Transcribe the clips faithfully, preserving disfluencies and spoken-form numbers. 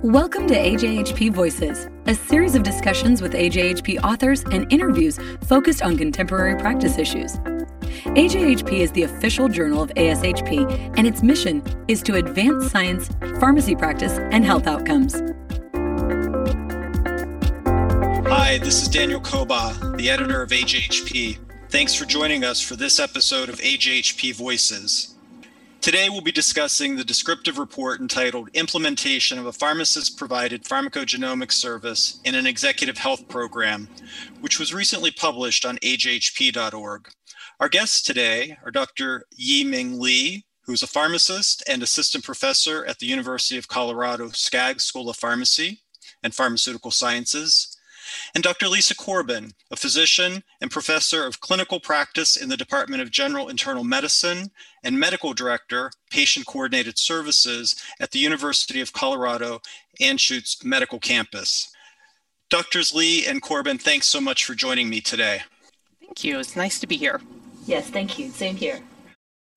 Welcome to A J H P Voices, a series of discussions with A J H P authors and interviews focused on contemporary practice issues. A J H P is the official journal of A S H P, and its mission is to advance science, pharmacy practice, and health outcomes. Hi, this is Daniel Koba, the editor of A J H P. Thanks for joining us for this episode of A J H P Voices. Today, we'll be discussing the descriptive report entitled Implementation of a Pharmacist-Provided Pharmacogenomics Service in an Executive Health Program, which was recently published on A J H P dot org. Our guests today are Doctor Yiming Li, who is a pharmacist and assistant professor at the University of Colorado Skaggs School of Pharmacy and Pharmaceutical Sciences, and Doctor Lisa Corbin, a physician and professor of clinical practice in the Department of General Internal Medicine and medical director, patient coordinated services at the University of Colorado Anschutz Medical Campus. Doctors Li and Corbin, thanks so much for joining me today. Thank you. It's nice to be here. Yes, thank you. Same here.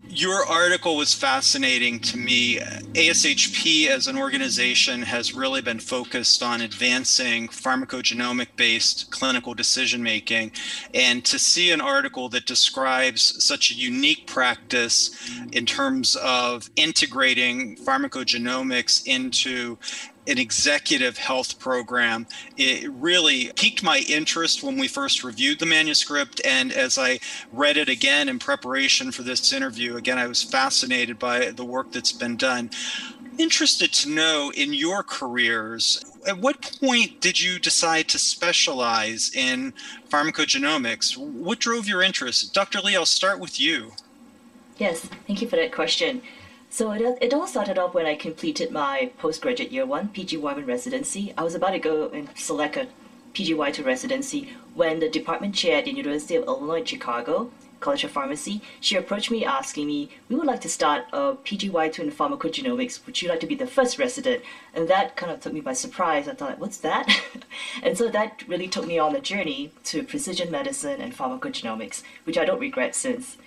Your article was fascinating to me. A S H P as an organization has really been focused on advancing pharmacogenomic-based clinical decision-making. And to see an article that describes such a unique practice in terms of integrating pharmacogenomics into an executive health program, it really piqued my interest when we first reviewed the manuscript. And as I read it again in preparation for this interview, again, I was fascinated by the work that's been done. Interested to know, in your careers, at what point did you decide to specialize in pharmacogenomics? What drove your interest? Doctor Li, I'll start with you. Yes, thank you for that question. So it, it all started off when I completed my postgraduate year one, P G Y one residency. I was about to go and select a P G Y two residency when the department chair at the University of Illinois Chicago College of Pharmacy, she approached me asking me, we would like to start a P G Y two in pharmacogenomics. Would you like to be the first resident? And that kind of took me by surprise. I thought, what's that? And so that really took me on a journey to precision medicine and pharmacogenomics, which I don't regret since.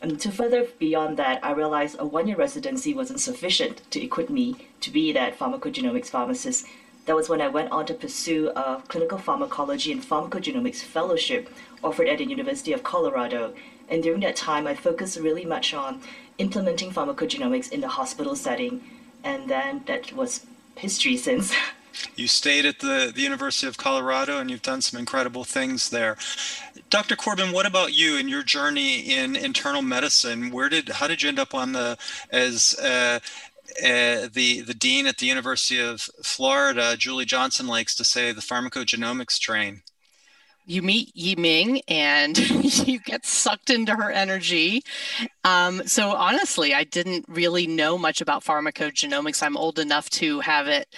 And to further beyond that, I realized a one-year residency wasn't sufficient to equip me to be that pharmacogenomics pharmacist. That was when I went on to pursue a clinical pharmacology and pharmacogenomics fellowship offered at the University of Colorado. And during that time, I focused really much on implementing pharmacogenomics in the hospital setting. And then that was history since. You stayed at the, the University of Colorado, and you've done some incredible things there. Doctor Corbin, what about you and your journey in internal medicine? Where did how did you end up on the as uh, uh, the the dean at the University of Florida? Julie Johnson likes to say the pharmacogenomics train. You meet Yiming and you get sucked into her energy. Um, so honestly, I didn't really know much about pharmacogenomics. I'm old enough to have it,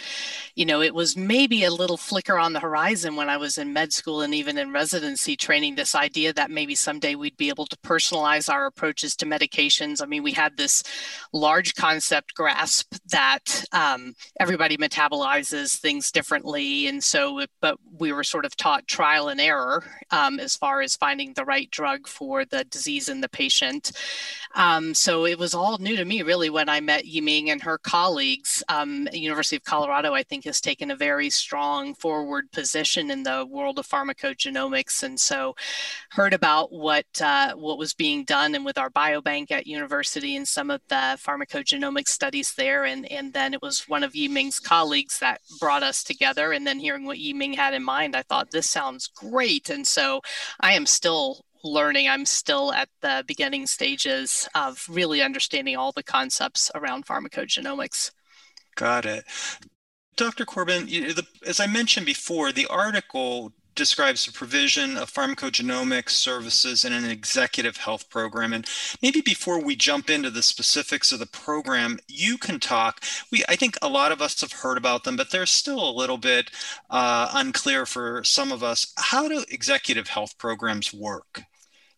you know, it was maybe a little flicker on the horizon when I was in med school and even in residency training, this idea that maybe someday we'd be able to personalize our approaches to medications. I mean, we had this large concept grasp that um, everybody metabolizes things differently. And so, but we were sort of taught trial and error. Um, as far as finding the right drug for the disease in the patient. Um, so it was all new to me, really, when I met Yiming and her colleagues. Um, University of Colorado, I think, has taken a very strong forward position in the world of pharmacogenomics. And so heard about what, uh, what was being done and with our biobank at university and some of the pharmacogenomic studies there. And, and then it was one of Yiming's colleagues that brought us together. And then hearing what Yiming had in mind, I thought, this sounds great. And so I am still learning. I'm still at the beginning stages of really understanding all the concepts around pharmacogenomics. Got it. Doctor Corbin, you, the, as I mentioned before, the article describes the provision of pharmacogenomics services in an executive health program. And maybe before we jump into the specifics of the program, you can talk. We, I think a lot of us have heard about them, but they're still a little bit uh, unclear for some of us. How do executive health programs work?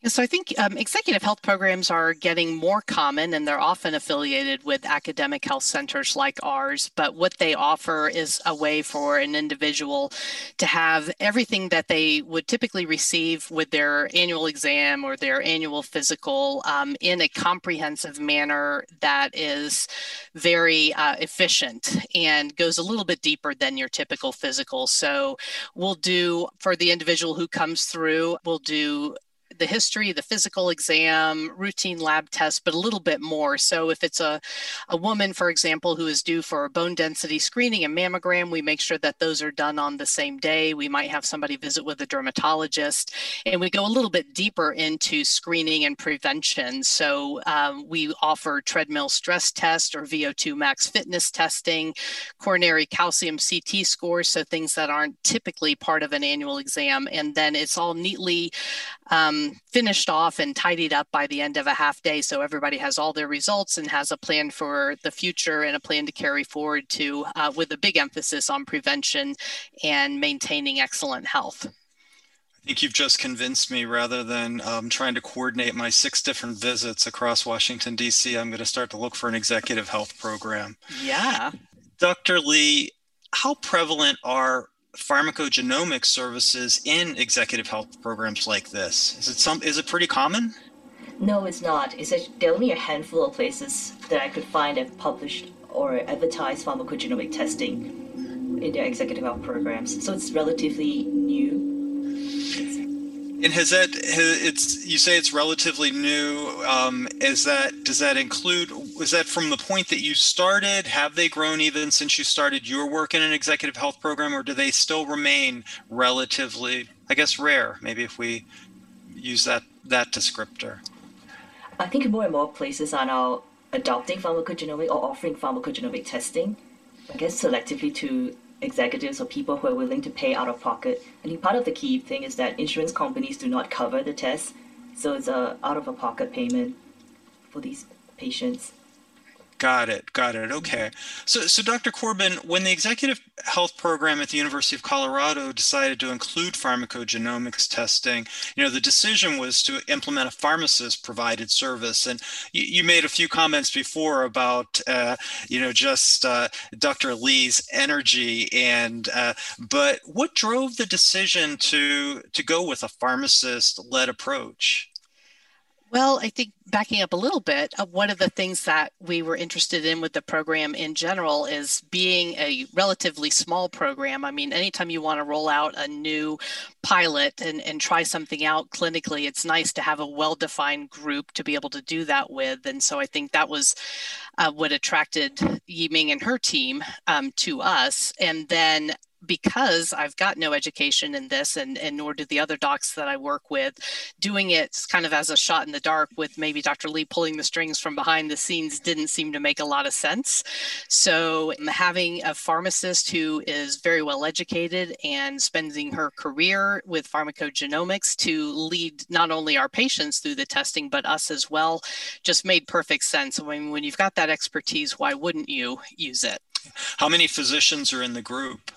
So I think um, executive health programs are getting more common, and they're often affiliated with academic health centers like ours. But what they offer is a way for an individual to have everything that they would typically receive with their annual exam or their annual physical um, in a comprehensive manner that is very uh, efficient and goes a little bit deeper than your typical physical. So we'll do, for the individual who comes through, we'll do the history, the physical exam, routine lab tests, but a little bit more. So if it's a, a woman, for example, who is due for a bone density screening and mammogram, we make sure that those are done on the same day. We might have somebody visit with a dermatologist, and we go a little bit deeper into screening and prevention. So um, we offer treadmill stress test or V O two max fitness testing, coronary calcium C T scores, so things that aren't typically part of an annual exam. And then it's all neatly um, finished off and tidied up by the end of a half day. So everybody has all their results and has a plan for the future and a plan to carry forward to uh, with a big emphasis on prevention and maintaining excellent health. I think you've just convinced me, rather than um, trying to coordinate my six different visits across Washington, D C, I'm going to start to look for an executive health program. Yeah. Doctor Li, how prevalent are pharmacogenomic services in executive health programs like this? Is it some? Is it pretty common? No, it's not. It's a, there are only a handful of places that I could find have published or advertised pharmacogenomic testing in their executive health programs. So it's relatively new. And has that? Has it's you say it's relatively new. Um, is that? Does that include? Was that from the point that you started? Have they grown even since you started your work in an executive health program, or do they still remain relatively, I guess, rare? Maybe if we use that that descriptor. I think more and more places are now adopting pharmacogenomic or offering pharmacogenomic testing, I guess, selectively to executives or people who are willing to pay out of pocket. I think part of the key thing is that insurance companies do not cover the test, so it's a out-of-a-pocket payment for these patients. Got it, got it, okay. So, so Doctor Corbin, when the executive health program at the University of Colorado decided to include pharmacogenomics testing, you know, the decision was to implement a pharmacist-provided service. And you, you made a few comments before about, uh, you know, just uh, Doctor Li's energy. And uh, but what drove the decision to to go with a pharmacist-led approach? Well, I think backing up a little bit, uh, one of the things that we were interested in with the program in general is being a relatively small program. I mean, anytime you want to roll out a new pilot and, and try something out clinically, it's nice to have a well-defined group to be able to do that with. And so I think that was uh, what attracted Yiming and her team um, to us. And then because I've got no education in this, and, and nor do the other docs that I work with, doing it kind of as a shot in the dark with maybe Doctor Li pulling the strings from behind the scenes didn't seem to make a lot of sense. So having a pharmacist who is very well educated and spending her career with pharmacogenomics to lead not only our patients through the testing, but us as well, just made perfect sense. I mean, when you've got that expertise, why wouldn't you use it? How many physicians are in the group?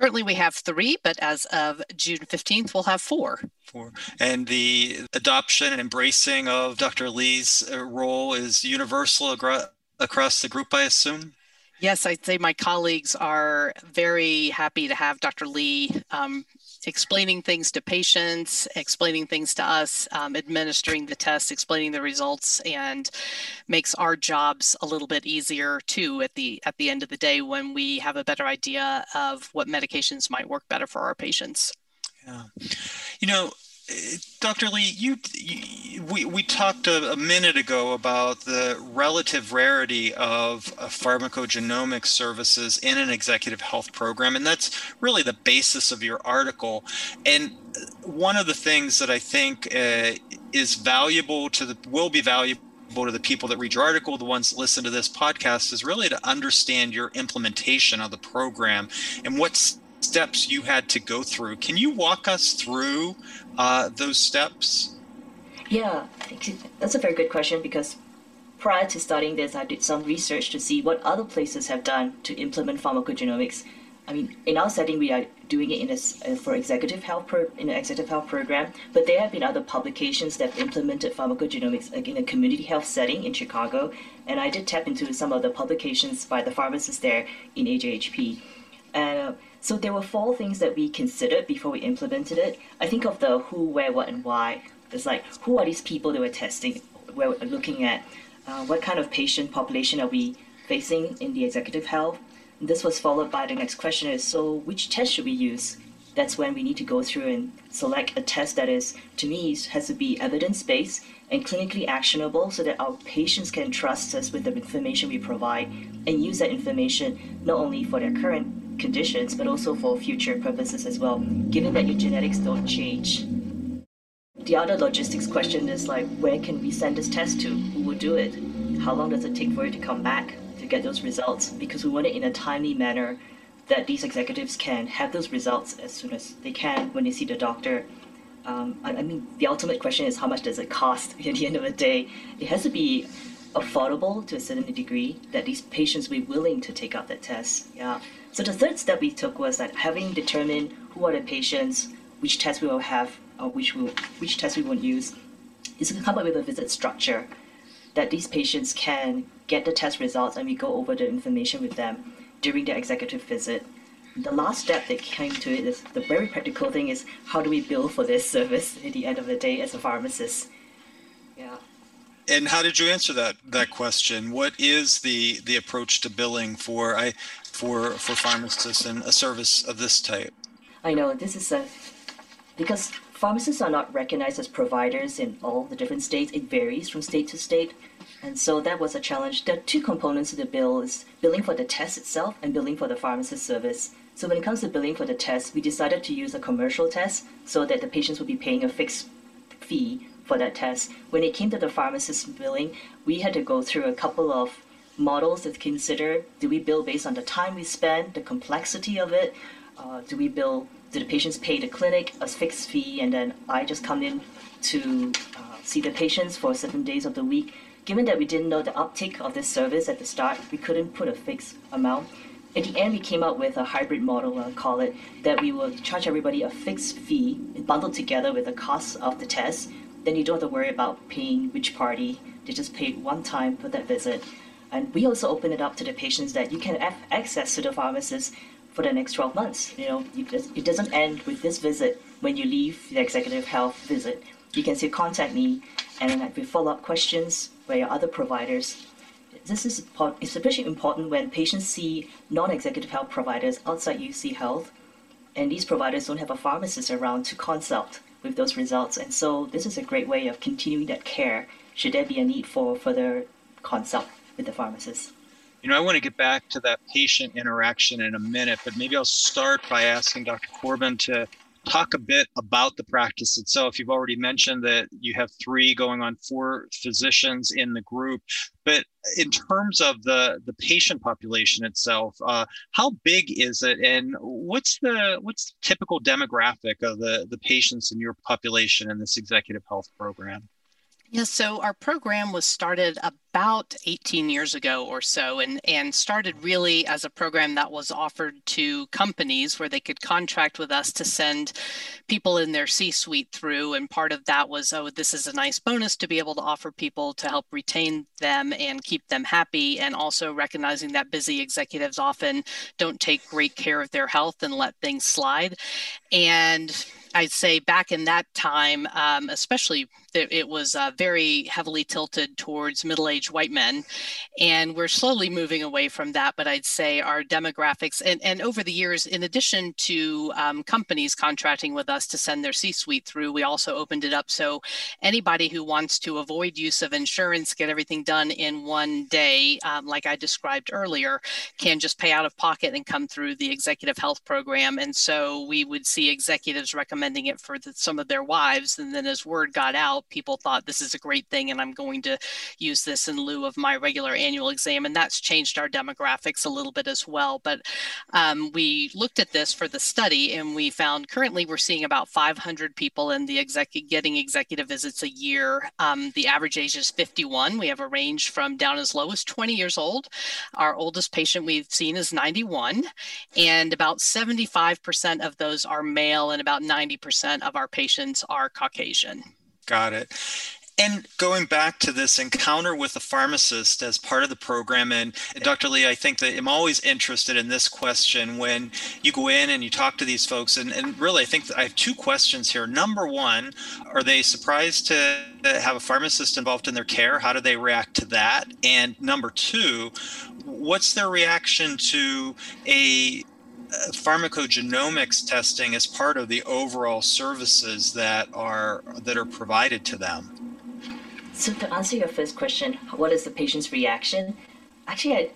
Currently, we have three, but as of June fifteenth, we'll have four. Four. And the adoption and embracing of Doctor Li's role is universal agro- across the group, I assume? Yes, I'd say my colleagues are very happy to have Doctor Li um, explaining things to patients, explaining things to us, um, administering the tests, explaining the results, and makes our jobs a little bit easier too at the at the end of the day when we have a better idea of what medications might work better for our patients. Yeah, you know, Doctor Li, you, you we we talked a, a minute ago about the relative rarity of uh, pharmacogenomic services in an executive health program, and that's really the basis of your article. And one of the things that I think uh, is valuable to the will be valuable to the people that read your article, the ones that listen to this podcast, is really to understand your implementation of the program and what's steps you had to go through. Can you walk us through uh, those steps? Yeah, that's a very good question, because prior to studying this, I did some research to see what other places have done to implement pharmacogenomics. I mean, in our setting, we are doing it in a, for executive health pro, in an executive health program, but there have been other publications that have implemented pharmacogenomics in a community health setting in Chicago, and I did tap into some of the publications by the pharmacists there in A J H P. Uh, so there were four things that we considered before we implemented it. I think of the who, where, what, and why. It's like, who are these people that we're testing, we're looking at? Uh, what kind of patient population are we facing in the executive health? This was followed by the next question is, so which test should we use? That's when we need to go through and select a test that is, to me, has to be evidence-based and clinically actionable so that our patients can trust us with the information we provide and use that information not only for their current conditions, but also for future purposes as well, given that your genetics don't change. The other logistics question is like, where can we send this test to? Who will do it? How long does it take for it to come back? Get those results, because we want it in a timely manner that these executives can have those results as soon as they can when they see the doctor. Um, I, I mean, the ultimate question is how much does it cost at the end of the day? It has to be affordable to a certain degree that these patients will be willing to take out the test. Yeah. So the third step we took was that having determined who are the patients, which tests we will have, or which, we'll, which tests we won't use, is to come up with a visit structure that these patients can get the test results and we go over the information with them during their executive visit. The last step that came to it is the very practical thing is how do we bill for this service at the end of the day as a pharmacist? Yeah. And how did you answer that that question? What is the the approach to billing for I for for pharmacists and a service of this type? I know this is a because pharmacists are not recognized as providers in all the different states. It varies from state to state. And so that was a challenge. There are two components to the bill, is billing for the test itself and billing for the pharmacist service. So when it comes to billing for the test, we decided to use a commercial test so that the patients would be paying a fixed fee for that test. When it came to the pharmacist billing, we had to go through a couple of models to consider. Do we bill based on the time we spend, the complexity of it? Uh, do we bill... Do the patients pay the clinic a fixed fee, and then I just come in to uh, see the patients for certain days of the week? Given that we didn't know the uptake of this service at the start, we couldn't put a fixed amount. At the end, we came up with a hybrid model, I'll call it, that we will charge everybody a fixed fee bundled together with the cost of the test. Then you don't have to worry about paying which party. They just pay one time for that visit. And we also open it up to the patients that you can have access to the pharmacist for the next twelve months. You know, it doesn't end with this visit. When you leave the executive health visit, you can still contact me and like with follow-up questions by your other providers. This is it's especially important when patients see non-executive health providers outside U C Health, and these providers don't have a pharmacist around to consult with those results. And so this is a great way of continuing that care should there be a need for further consult with the pharmacist. You know, I want to get back to that patient interaction in a minute, but maybe I'll start by asking Doctor Corbin to talk a bit about the practice itself. You've already mentioned that you have three going on four physicians in the group, but in terms of the, the patient population itself, uh, how big is it, and what's the what's the typical demographic of the, the patients in your population in this executive health program? Yeah, so our program was started about eighteen years ago or so, and, and started really as a program that was offered to companies where they could contract with us to send people in their C-suite through. And part of that was, oh, this is a nice bonus to be able to offer people to help retain them and keep them happy. And also recognizing that busy executives often don't take great care of their health and let things slide. And I'd say back in that time, um, especially it was uh, very heavily tilted towards middle-aged white men, and we're slowly moving away from that. But I'd say our demographics, and, and over the years, in addition to um, companies contracting with us to send their C-suite through, we also opened it up so anybody who wants to avoid use of insurance, get everything done in one day, um, like I described earlier, can just pay out of pocket and come through the executive health program. And so we would see executives recommend recommending it for the, some of their wives. And then as word got out, people thought this is a great thing and I'm going to use this in lieu of my regular annual exam. And that's changed our demographics a little bit as well. But um, we looked at this for the study and we found currently we're seeing about five hundred people in the exec getting executive visits a year. Um, the average age is fifty-one. We have a range from down as low as twenty years old. Our oldest patient we've seen is ninety-one, and about seventy-five percent of those are male and about ninety percent of our patients are Caucasian. Got it. And going back to this encounter with a pharmacist as part of the program, and Doctor Li, I think that I'm always interested in this question when you go in and you talk to these folks, and, and really I think that I have two questions here. Number one, are they surprised to have a pharmacist involved in their care? How do they react to that? And number two, what's their reaction to a pharmacogenomics testing as part of the overall services that are that are provided to them? So to answer your first question, what is the patient's reaction? Actually, I,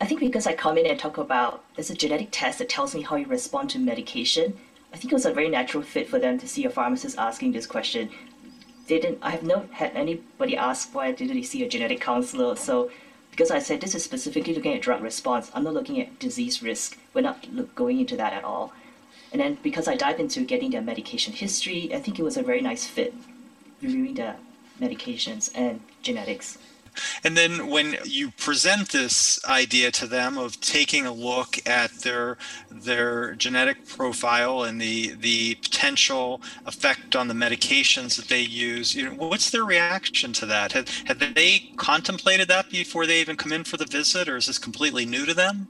I think because I come in and talk about there's a genetic test that tells me how you respond to medication, I think it was a very natural fit for them to see a pharmacist asking this question. They didn't, I have not had anybody ask why didn't they see a genetic counselor. So because I said this is specifically looking at drug response, I'm not looking at disease risk. We're not look, going into that at all. And then because I dive into getting their medication history, I think it was a very nice fit, reviewing the medications and genetics. And then when you present this idea to them of taking a look at their their genetic profile and the the potential effect on the medications that they use, you know, what's their reaction to that? Have, have they contemplated that before they even come in for the visit, or is this completely new to them?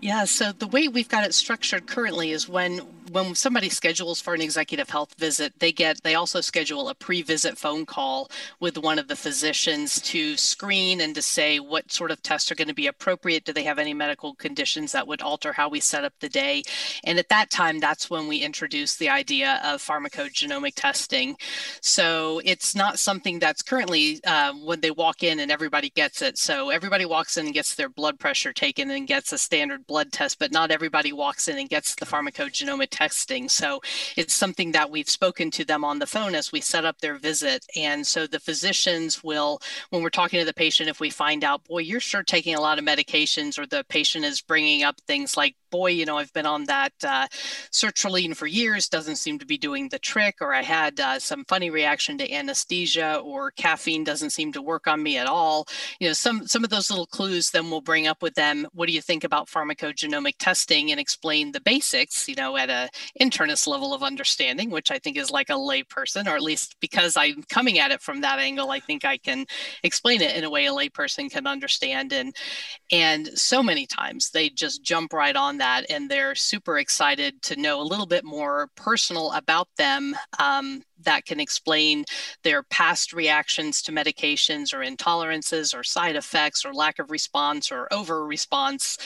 Yeah, so the way we've got it structured currently is when when somebody schedules for an executive health visit, they get they also schedule a pre-visit phone call with one of the physicians to screen and to say what sort of tests are going to be appropriate. Do they have any medical conditions that would alter how we set up the day? And at that time, that's when we introduce the idea of pharmacogenomic testing. So it's not something that's currently uh, when they walk in and everybody gets it. So everybody walks in and gets their blood pressure taken and gets a standard blood test, but not everybody walks in and gets the pharmacogenomic testing. So it's something that we've spoken to them on the phone as we set up their visit. And so the physicians will, when we're talking to the patient, if we find out, boy, you're sure taking a lot of medications, or the patient is bringing up things like, boy, you know, I've been on that uh, sertraline for years, doesn't seem to be doing the trick, or I had uh, some funny reaction to anesthesia, or caffeine doesn't seem to work on me at all. You know, some, some of those little clues then we'll bring up with them, what do you think about pharmacogenomic testing, and explain the basics, you know, at an internist level of understanding, which I think is like a lay person, or at least because I'm coming at it from that angle, I think I can explain it in a way a lay person can understand. And, and so many times they just jump right on that, and they're super excited to know a little bit more personal about them um, that can explain their past reactions to medications, or intolerances, or side effects, or lack of response, or over response.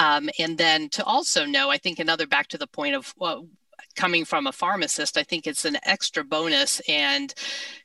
Um, and then to also know, I think another back to the point of well, coming from a pharmacist, I think it's an extra bonus and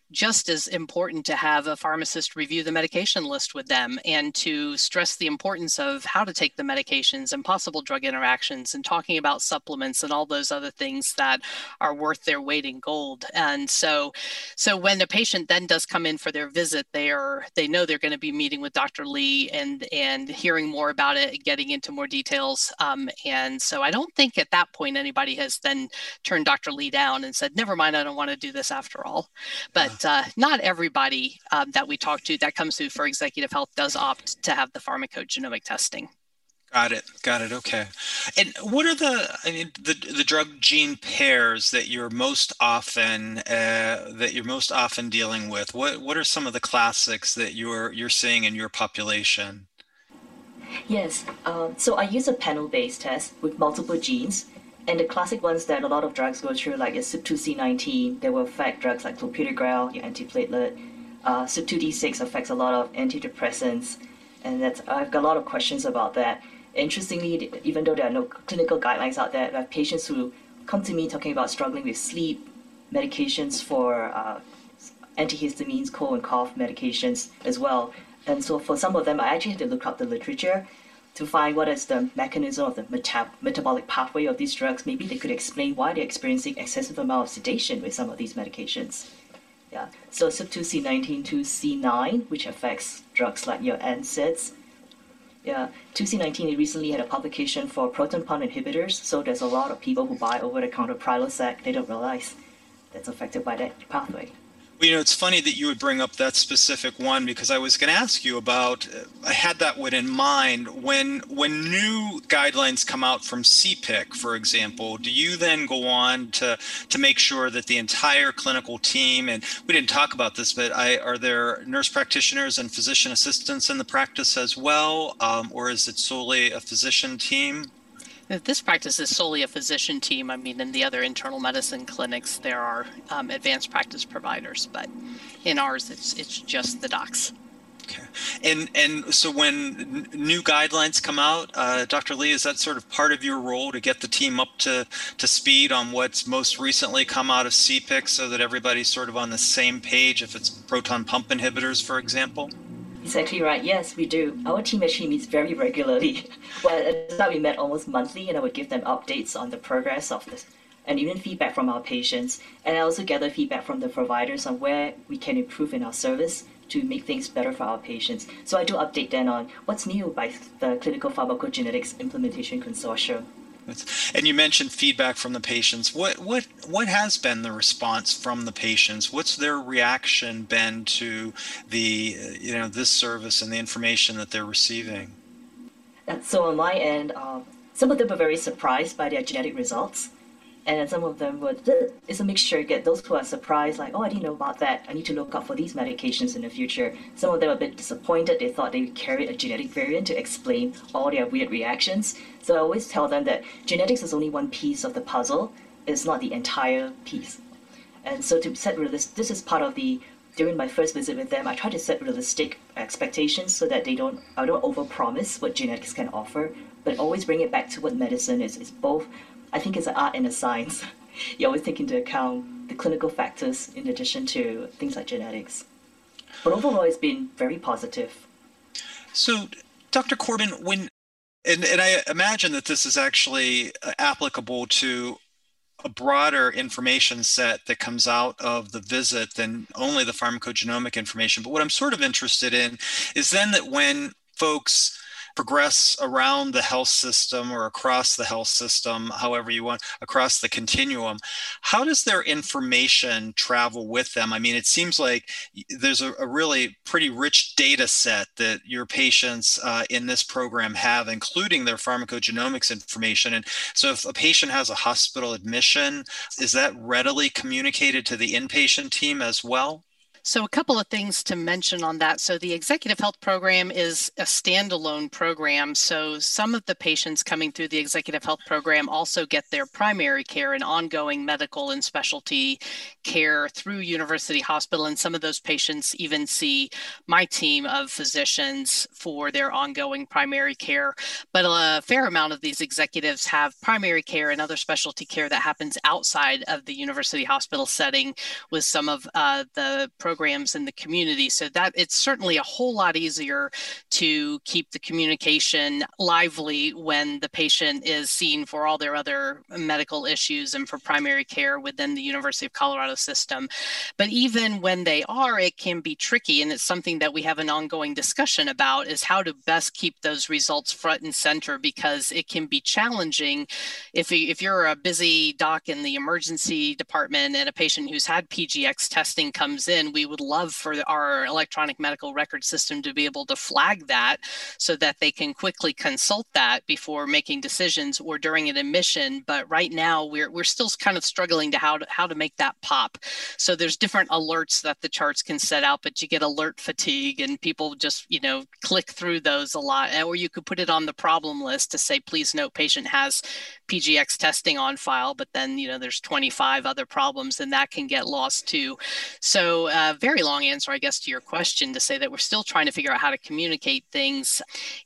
just as important to have a pharmacist review the medication list with them, and to stress the importance of how to take the medications and possible drug interactions, and talking about supplements and all those other things that are worth their weight in gold. And so so when the patient then does come in for their visit, they are they know they're going to be meeting with Doctor Li and and hearing more about it, getting into more details. Um, and so I don't think at that point anybody has then turned Doctor Li down and said, never mind, I don't want to do this after all. But Uh, not everybody uh, that we talk to that comes through for executive health does opt to have the pharmacogenomic testing. Got it. Got it. Okay. And what are the I mean, the the drug gene pairs that you're most often uh, that you're most often dealing with? What what are some of the classics that you're you're seeing in your population? Yes. Uh, so I use a panel-based test with multiple genes. And the classic ones that a lot of drugs go through, like C Y P two C nineteen, that will affect drugs like clopidogrel, your antiplatelet. Uh, C Y P two D six affects a lot of antidepressants, and that's I've got a lot of questions about that. Interestingly, even though there are no clinical guidelines out there, I have patients who come to me talking about struggling with sleep, medications for uh, antihistamines, cold and cough medications as well. And so for some of them, I actually had to look up the literature to find what is the mechanism of the meta metabolic pathway of these drugs. Maybe they could explain why they're experiencing excessive amount of sedation with some of these medications. Yeah. So C Y P two C nineteen to C nine, which affects drugs like your N SAIDs. Yeah, C Y P two C nineteen recently had a publication for proton pump inhibitors, so there's a lot of people who buy over-the-counter Prilosec. They don't realize that's affected by that pathway. Well, you know, it's funny that you would bring up that specific one, because I was going to ask you about, I had that one in mind. When, when new guidelines come out from C P I C, for example, do you then go on to, to make sure that the entire clinical team, and we didn't talk about this, but I, are there nurse practitioners and physician assistants in the practice as well, um, or is it solely a physician team? This practice is solely a physician team. I mean, in the other internal medicine clinics, there are um, advanced practice providers, but in ours, it's it's just the docs. Okay. And and so when new guidelines come out, uh, Doctor Li, is that sort of part of your role to get the team up to, to speed on what's most recently come out of C P I C so that everybody's sort of on the same page, if it's proton pump inhibitors, for example? Exactly right. Yes, we do. Our team actually meets very regularly. Well, at the time we met almost monthly, and I would give them updates on the progress of this, and even feedback from our patients. And I also gather feedback from the providers on where we can improve in our service to make things better for our patients. So I do update them on what's new by the Clinical Pharmacogenetics Implementation Consortium. And you mentioned feedback from the patients. What what what has been the response from the patients? What's their reaction been to the you know this service and the information that they're receiving? So on my end, um, some of them were very surprised by their genetic results, and some of them were. It's a mixture. Get those who are surprised, like, oh, I didn't know about that. I need to look up for these medications in the future. Some of them were a bit disappointed. They thought they carried a genetic variant to explain all their weird reactions. So I always tell them that genetics is only one piece of the puzzle. It's not the entire piece. And so to set realistic, this is part of the, during my first visit with them, I try to set realistic expectations so that they don't, I don't overpromise what genetics can offer, but always bring it back to what medicine is. It's both, I think it's an art and a science. You always take into account the clinical factors in addition to things like genetics. But overall, it's been very positive. So, Doctor Corbin, when And, and I imagine that this is actually applicable to a broader information set that comes out of the visit than only the pharmacogenomic information. But what I'm sort of interested in is then that when folks progress around the health system or across the health system, however you want, across the continuum, how does their information travel with them? I mean, it seems like there's a, a really pretty rich data set that your patients uh, in this program have, including their pharmacogenomics information. And so if a patient has a hospital admission, is that readily communicated to the inpatient team as well? So a couple of things to mention on that. So the Executive Health Program is a standalone program. So some of the patients coming through the Executive Health Program also get their primary care and ongoing medical and specialty care through University Hospital. And some of those patients even see my team of physicians for their ongoing primary care. But a fair amount of these executives have primary care and other specialty care that happens outside of the University Hospital setting with some of uh, the programs programs in the community. So that it's certainly a whole lot easier to keep the communication lively when the patient is seen for all their other medical issues and for primary care within the University of Colorado system. But even when they are, it can be tricky. And it's something that we have an ongoing discussion about is how to best keep those results front and center, because it can be challenging if, if you're a busy doc in the emergency department and a patient who's had P G X testing comes in, we would love for our electronic medical record system to be able to flag that so that they can quickly consult that before making decisions or during an admission. But right now, we're, we're still kind of struggling to how, to how to make that pop. So there's different alerts that the charts can set out, but you get alert fatigue and people just, you know, click through those a lot. Or you could put it on the problem list to say, please note patient has P G X testing on file, but then, you know, there's twenty-five other problems and that can get lost too. So a uh, very long answer, I guess, to your question to say that we're still trying to figure out how to communicate things.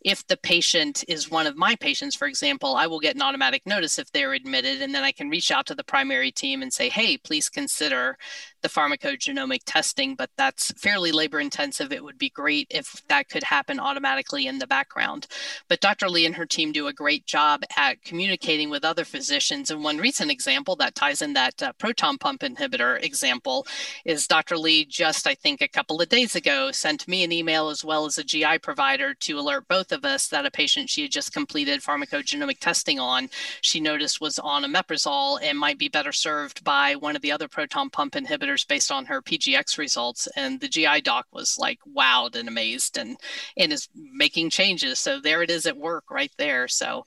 If the patient is one of my patients, for example, I will get an automatic notice if they're admitted, and then I can reach out to the primary team and say, hey, please consider the pharmacogenomic testing, but that's fairly labor intensive. It would be great if that could happen automatically in the background. But Doctor Li and her team do a great job at communicating with other physicians. And one recent example that ties in that uh, proton pump inhibitor example is Doctor Li just, I think, a couple of days ago sent me an email as well as a G I provider to alert both of us that a patient she had just completed pharmacogenomic testing on, she noticed was on omeprazole and might be better served by one of the other proton pump inhibitors based on her P G X results. And the G I doc was like wowed and amazed and, and is making changes. So there it is at work right there. So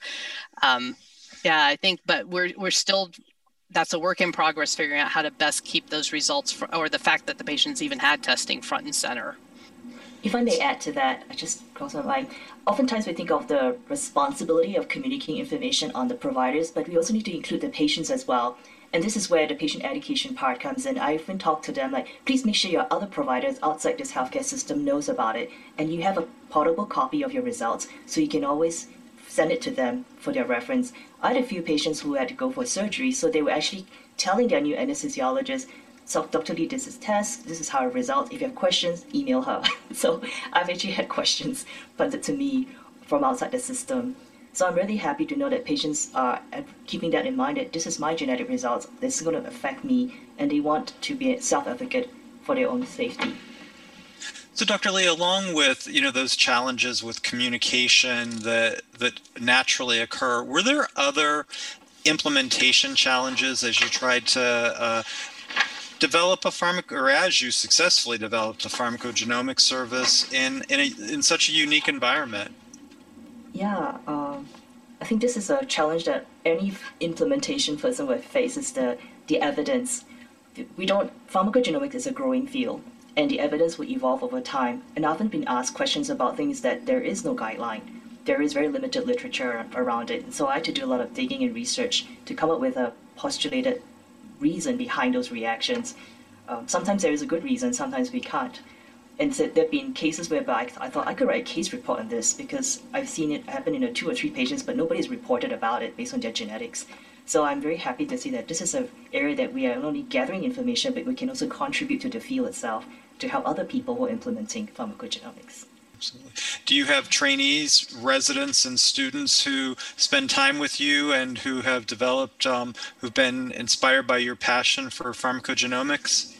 um, yeah, I think, but we're we're still, that's a work in progress, figuring out how to best keep those results for, or the fact that the patients even had testing front and center. If I may add to that, I just cross my mind. Oftentimes we think of the responsibility of communicating information on the providers, but we also need to include the patients as well. And this is where the patient education part comes in. I often talk to them like, please make sure your other providers outside this healthcare system knows about it. And you have a portable copy of your results, so you can always send it to them for their reference. I had a few patients who had to go for surgery, so they were actually telling their new anesthesiologist, so Doctor Li, this is test, this is how it results. If you have questions, email her. So I've actually had questions funded to me from outside the system. So I'm really happy to know that patients are keeping that in mind, that this is my genetic results, this is going to affect me, and they want to be a self-advocate for their own safety. So Doctor Li, along with, you know, those challenges with communication that that naturally occur, were there other implementation challenges as you tried to uh, develop a pharmac, or as you successfully developed a pharmacogenomic service in in, a, in such a unique environment? Yeah, um, I think this is a challenge that any implementation person would face, is the the evidence. We don't pharmacogenomics is a growing field, and the evidence will evolve over time. And I've often been asked questions about things that there is no guideline, there is very limited literature around it. And so I had to do a lot of digging and research to come up with a postulated reason behind those reactions. Um, sometimes there is a good reason, sometimes we can't. And so there have been cases whereby I thought I could write a case report on this, because I've seen it happen in a two or three patients, but nobody's reported about it based on their genetics. So I'm very happy to see that this is an area that we are not only gathering information, but we can also contribute to the field itself to help other people who are implementing pharmacogenomics. Absolutely. Do you have trainees, residents, and students who spend time with you and who have developed, um, who've been inspired by your passion for pharmacogenomics?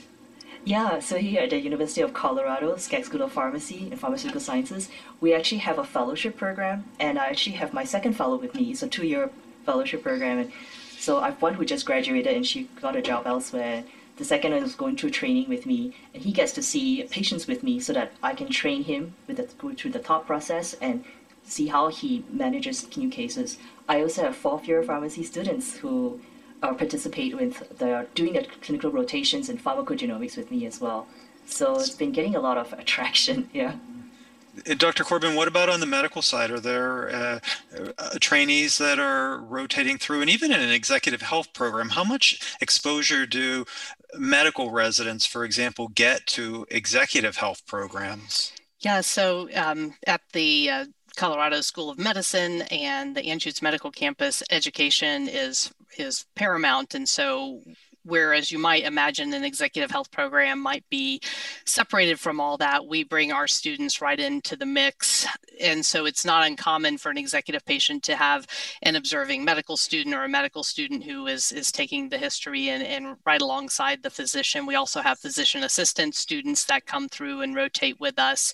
Yeah, so here at the University of Colorado Skaggs School of Pharmacy and Pharmaceutical Sciences, we actually have a fellowship program, and I actually have my second fellow with me. It's a two-year fellowship program, and so I've one who just graduated and she got a job elsewhere. The second one is going through training with me, and he gets to see patients with me so that I can train him with the, go through the thought process and see how he manages new cases. I also have fourth year pharmacy students who uh, participate with, they're doing the clinical rotations and pharmacogenomics with me as well. So it's been getting a lot of attraction, yeah. Doctor Corbin, what about on the medical side? Are there uh, uh, trainees that are rotating through, and even in an executive health program, how much exposure do medical residents, for example, get to executive health programs? Yeah, so um, at the uh, Colorado School of Medicine and the Anschutz Medical Campus, education is is paramount, and so whereas you might imagine an executive health program might be separated from all that, we bring our students right into the mix. And so it's not uncommon for an executive patient to have an observing medical student or a medical student who is, is taking the history and, and right alongside the physician. We also have physician assistant students that come through and rotate with us.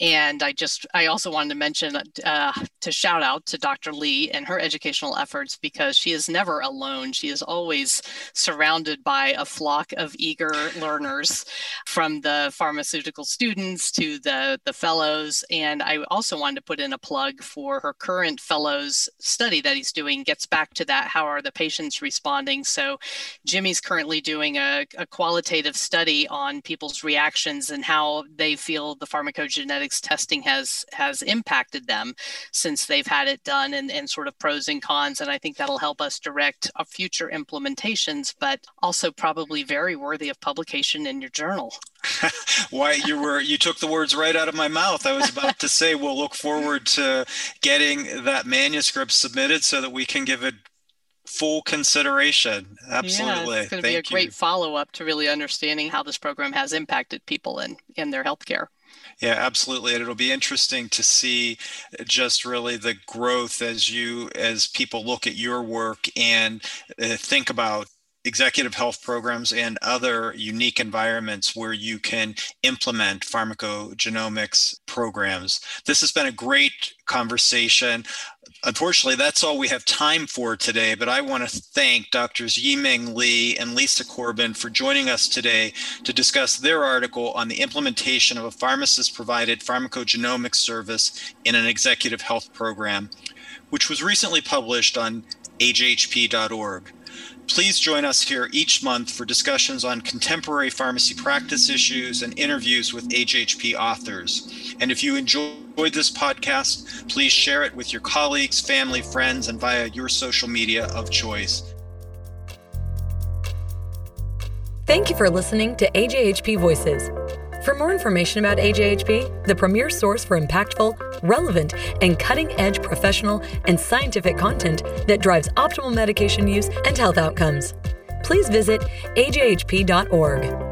And I just, I also wanted to mention, uh, to shout out to Doctor Li and her educational efforts, because she is never alone. She is always surrounded by a flock of eager learners, from the pharmaceutical students to the, the fellows. And I also wanted to put in a plug for her current fellows study that he's doing, gets back to that, how are the patients responding? So Jimmy's currently doing a, a qualitative study on people's reactions and how they feel the pharmacogenetics testing has, has impacted them since they've had it done, and, and sort of pros and cons. And I think that'll help us direct our future implementations, but also probably very worthy of publication in your journal. Why, you were you took the words right out of my mouth. I was about to say, we'll look forward to getting that manuscript submitted so that we can give it full consideration. Absolutely. Yeah, it's going to be a great follow-up to really understanding how this program has impacted people and in their healthcare. Yeah, absolutely. And it'll be interesting to see just really the growth as you, as people look at your work and uh, think about executive health programs and other unique environments where you can implement pharmacogenomics programs. This has been a great conversation. Unfortunately, that's all we have time for today, but I want to thank Doctors Yiming Li and Lisa Corbin for joining us today to discuss their article on the implementation of a pharmacist-provided pharmacogenomics service in an executive health program, which was recently published on A J H P dot org. Please join us here each month for discussions on contemporary pharmacy practice issues and interviews with A J H P authors. And if you enjoyed this podcast, please share it with your colleagues, family, friends, and via your social media of choice. Thank you for listening to A J H P Voices. For more information about A J H P, the premier source for impactful, relevant, and cutting-edge professional and scientific content that drives optimal medication use and health outcomes, please visit A J H P dot org.